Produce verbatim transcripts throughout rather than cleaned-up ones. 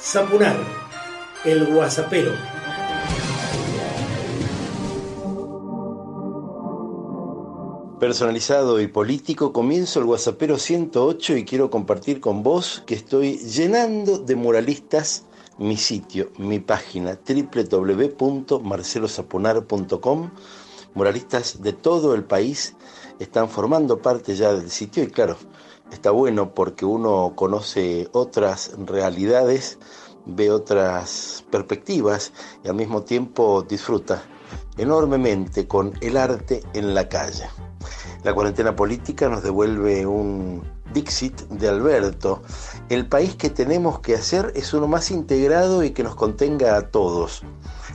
Sapunar, el guasapero. Personalizado y político, comienzo el guasapero ciento ocho y quiero compartir con vos que estoy llenando de moralistas mi sitio, mi página doble u doble u doble u punto marcelo sapunar punto com. Moralistas de todo el país están formando parte ya del sitio y claro, está bueno porque uno conoce otras realidades, ve otras perspectivas y al mismo tiempo disfruta enormemente con el arte en la calle. La cuarentena política nos devuelve un Dixit de Alberto. El país que tenemos que hacer es uno más integrado y que nos contenga a todos.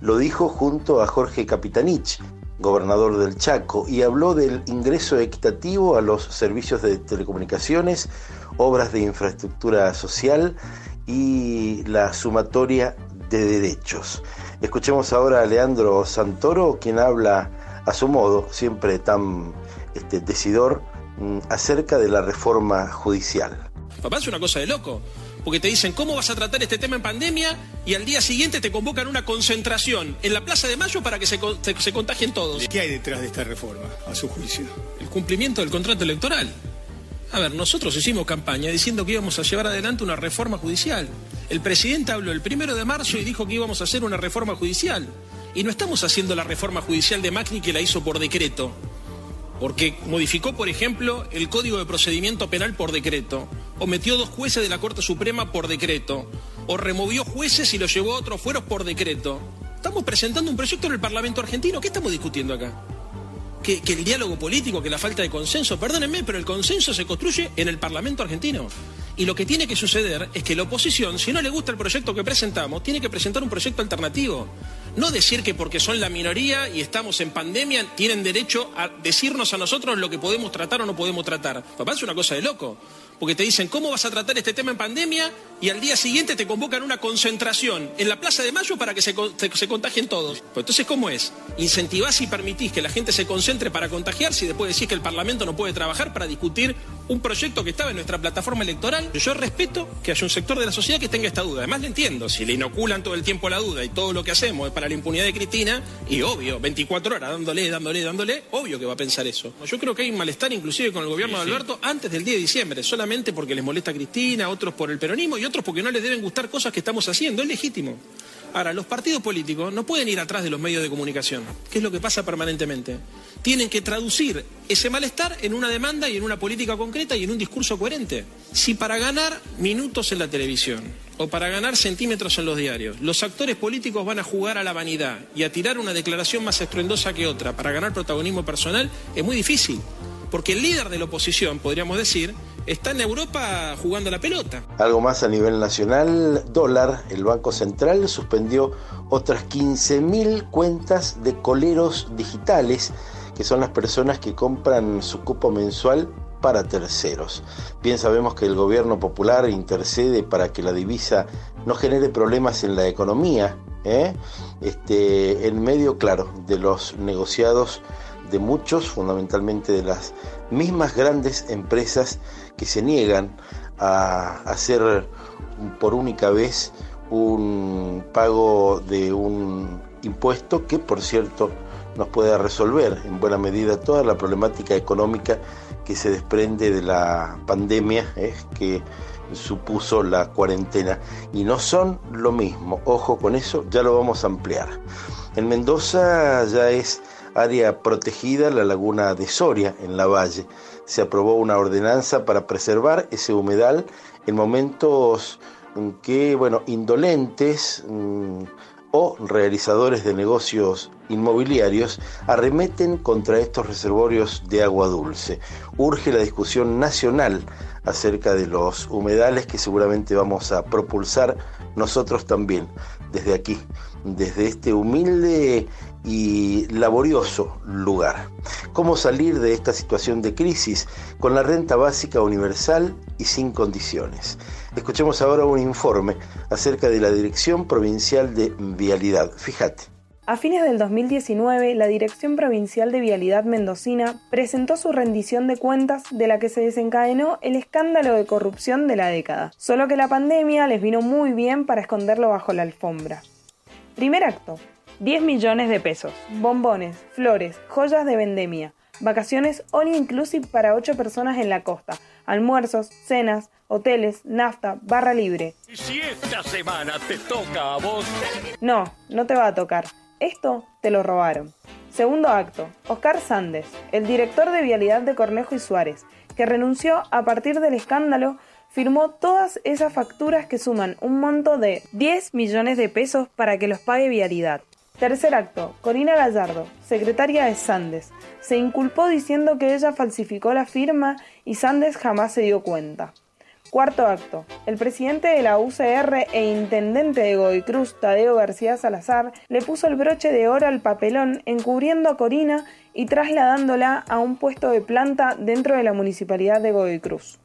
Lo dijo junto a Jorge Capitanich, gobernador del Chaco, y habló del ingreso equitativo a los servicios de telecomunicaciones, obras de infraestructura social y la sumatoria de derechos. Escuchemos ahora a Leandro Santoro, quien habla a su modo, siempre tan este, decidor, acerca de la reforma judicial. Papá, es una cosa de loco, porque te dicen cómo vas a tratar este tema en pandemia y al día siguiente te convocan una concentración en la Plaza de Mayo para que se, se, se contagien todos. ¿Qué hay detrás de esta reforma, a su juicio? El cumplimiento del contrato electoral. A ver, nosotros hicimos campaña diciendo que íbamos a llevar adelante una reforma judicial. El presidente habló el primero de marzo y dijo que íbamos a hacer una reforma judicial. Y no estamos haciendo la reforma judicial de Macri, que la hizo por decreto, porque modificó, por ejemplo, el Código de Procedimiento Penal por decreto, o metió dos jueces de la Corte Suprema por decreto, o removió jueces y los llevó a otros fueros por decreto. Estamos presentando un proyecto en el Parlamento argentino. ¿Qué estamos discutiendo acá? Que, que el diálogo político, que la falta de consenso. Perdónenme, pero el consenso se construye en el Parlamento argentino. Y lo que tiene que suceder es que la oposición, si no le gusta el proyecto que presentamos, tiene que presentar un proyecto alternativo. No decir que porque son la minoría y estamos en pandemia tienen derecho a decirnos a nosotros lo que podemos tratar o no podemos tratar. Papá, es una cosa de loco, porque te dicen cómo vas a tratar este tema en pandemia y al día siguiente te convocan una concentración en la Plaza de Mayo para que se, se contagien todos. Pues entonces, ¿cómo es? ¿Incentivás y permitís que la gente se concentre para contagiarse y después decís que el Parlamento no puede trabajar para discutir un proyecto que estaba en nuestra plataforma electoral? Yo respeto que haya un sector de la sociedad que tenga esta duda. Además, le entiendo, si le inoculan todo el tiempo la duda y todo lo que hacemos es para la impunidad de Cristina, y obvio, veinticuatro horas dándole, dándole, dándole, obvio que va a pensar eso. Yo creo que hay malestar inclusive con el gobierno sí, de Alberto sí. Antes del diez de diciembre, solamente porque les molesta a Cristina, otros por el peronismo y otros porque no les deben gustar cosas que estamos haciendo. Es legítimo. Ahora, los partidos políticos no pueden ir atrás de los medios de comunicación, que es lo que pasa permanentemente. Tienen que traducir ese malestar en una demanda y en una política concreta y en un discurso coherente. Si para ganar minutos en la televisión o para ganar centímetros en los diarios, los actores políticos van a jugar a la vanidad y a tirar una declaración más estruendosa que otra para ganar protagonismo personal, es muy difícil. Porque el líder de la oposición, podríamos decir, está en Europa jugando la pelota. Algo más a nivel nacional, dólar, el Banco Central suspendió otras quince mil cuentas de coleros digitales, que son las personas que compran su cupo mensual para terceros. Bien sabemos que el gobierno popular intercede para que la divisa no genere problemas en la economía, ¿eh? Este, en medio, claro, de los negociados de muchos, fundamentalmente de las mismas grandes empresas que se niegan a hacer por única vez un pago de un impuesto que, por cierto, nos pueda resolver en buena medida toda la problemática económica que se desprende de la pandemia, ¿eh? que supuso la cuarentena. Y no son lo mismo, ojo con eso, ya lo vamos a ampliar. En Mendoza ya es área protegida la laguna de Soria, en la Valle. Se aprobó una ordenanza para preservar ese humedal en momentos en que, bueno, indolentes mmm, o realizadores de negocios inmobiliarios arremeten contra estos reservorios de agua dulce. Urge la discusión nacional acerca de los humedales que seguramente vamos a propulsar nosotros también, desde aquí, desde este humilde y laborioso lugar. ¿Cómo salir de esta situación de crisis? Con la renta básica universal y sin condiciones. Escuchemos ahora un informe acerca de la Dirección Provincial de Vialidad. Fíjate. A fines del dos mil diecinueve, la Dirección Provincial de Vialidad mendocina presentó su rendición de cuentas de la que se desencadenó el escándalo de corrupción de la década. Solo que la pandemia les vino muy bien para esconderlo bajo la alfombra. Primer acto: diez millones de pesos, bombones, flores, joyas de vendemia, vacaciones all inclusive para ocho personas en la costa, almuerzos, cenas, hoteles, nafta, barra libre. Y si esta semana te toca a vos... No, no te va a tocar. Esto te lo robaron. Segundo acto: Oscar Sandes, el director de Vialidad de Cornejo y Suárez, que renunció a partir del escándalo, firmó todas esas facturas que suman un monto de diez millones de pesos para que los pague Vialidad. Tercer acto: Corina Gallardo, secretaria de Sandes, se inculpó diciendo que ella falsificó la firma y Sandes jamás se dio cuenta. Cuarto acto: el presidente de la U C R e intendente de Godoy Cruz, Tadeo García Salazar, le puso el broche de oro al papelón encubriendo a Corina y trasladándola a un puesto de planta dentro de la municipalidad de Godoy Cruz.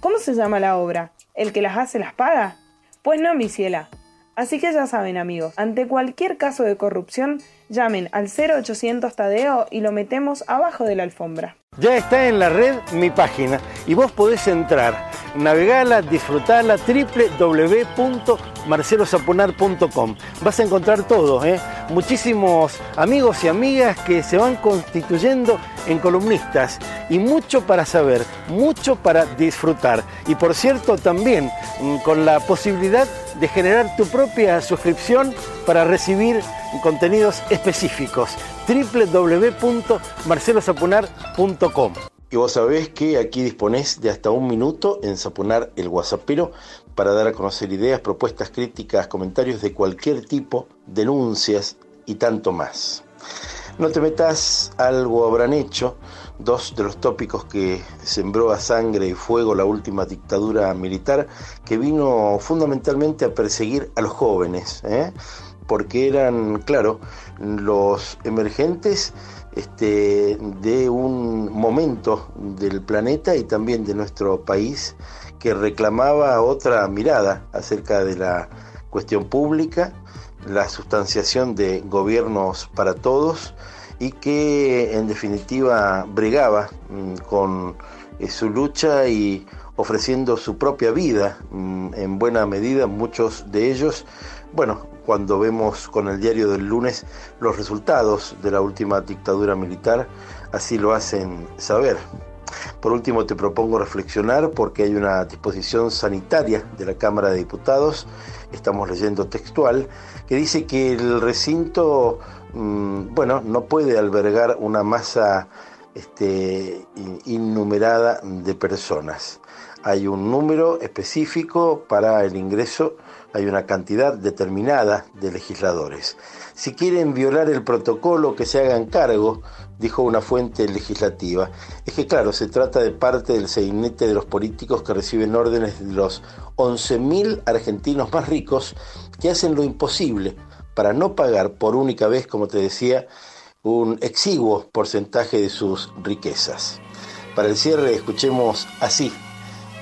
¿Cómo se llama la obra? ¿El que las hace las paga? Pues no, mi ciela. Así que ya saben, amigos, ante cualquier caso de corrupción, llamen al cero ochocientos Tadeo y lo metemos abajo de la alfombra. Ya está en la red mi página y vos podés entrar, navegala, disfrutala, doble u doble u doble u punto marcelo sapunar punto com. Vas a encontrar todo, ¿eh? Muchísimos amigos y amigas que se van constituyendo en columnistas y mucho para saber, mucho para disfrutar. Y por cierto, también con la posibilidad de generar tu propia suscripción para recibir contenidos específicos. doble u doble u doble u punto marcelo sapunar punto com. Y vos sabés que aquí disponés de hasta un minuto en Sapunar el Guasapero para dar a conocer ideas, propuestas, críticas, comentarios de cualquier tipo, denuncias y tanto más. No te metas, algo habrán hecho. Dos de los tópicos que sembró a sangre y fuego la última dictadura militar, que vino fundamentalmente a perseguir a los jóvenes, ¿eh? Porque eran, claro, los emergentes este, de un momento del planeta y también de nuestro país que reclamaba otra mirada acerca de la cuestión pública, la sustanciación de gobiernos para todos y que en definitiva bregaba con su lucha y ofreciendo su propia vida en buena medida, muchos de ellos. Bueno, cuando vemos con el diario del lunes los resultados de la última dictadura militar, así lo hacen saber. Por último, te propongo reflexionar porque hay una disposición sanitaria de la Cámara de Diputados, estamos leyendo textual, que dice que el recinto, mmm, bueno, no puede albergar una masa este, innumerada de personas. Hay un número específico para el ingreso, hay una cantidad determinada de legisladores. Si quieren violar el protocolo, que se hagan cargo, dijo una fuente legislativa. Es que claro, se trata de parte del sainete de los políticos que reciben órdenes de los once mil argentinos más ricos que hacen lo imposible para no pagar por única vez, como te decía, un exiguo porcentaje de sus riquezas. Para el cierre, escuchemos así,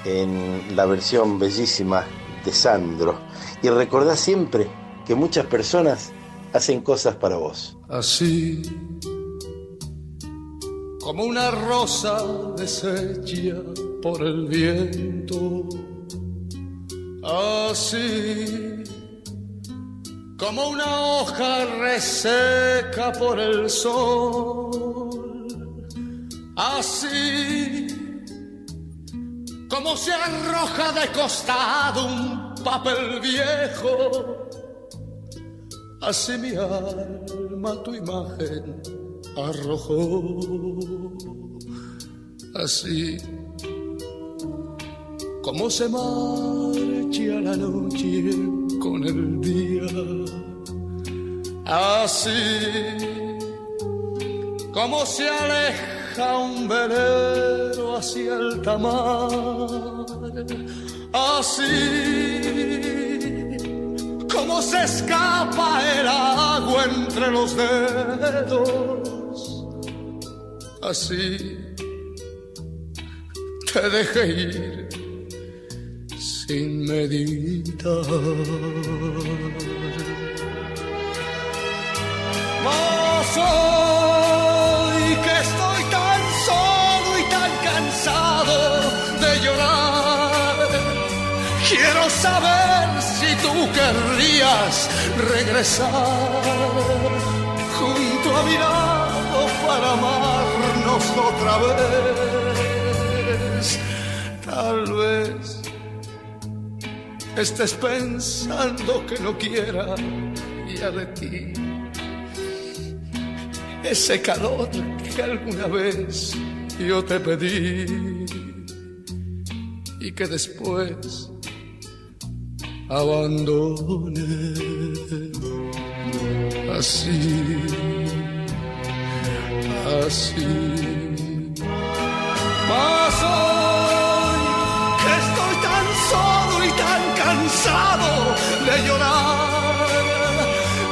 en la versión bellísima de Sandro. Y recordá siempre que muchas personas hacen cosas para vos. Así como una rosa deshecha por el viento, así como una hoja reseca por el sol, así como se arroja de costado un papel viejo, así mi alma tu imagen arrojó. Así como se marcha la noche con el día, así como se aleja un velero hacia el tamar, así como se escapa el agua entre los dedos, así te dejé ir sin meditar. Mas hoy que estoy tan solo y tan cansado de llorar, quiero saber si tú querrías regresar junto a mi lado para amarnos otra vez. Tal vez estés pensando que no quiera ya de ti ese calor que alguna vez yo te pedí y que después abandoné. Así, así. Mas hoy que estoy tan solo y tan cansado de llorar,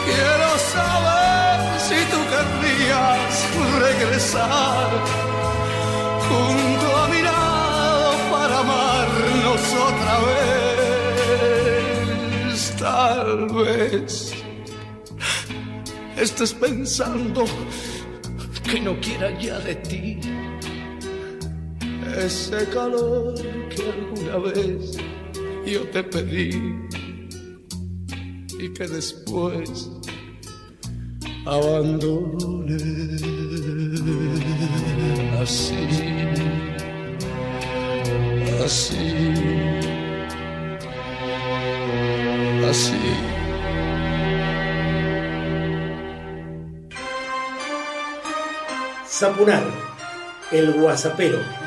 quiero saber si tú querrías regresar junto a mi lado para amarnos otra vez. Tal vez estés pensando que no quiera ya de ti ese calor que alguna vez yo te pedí y que después abandoné. Así, así, así. Sapunar, el guasapero.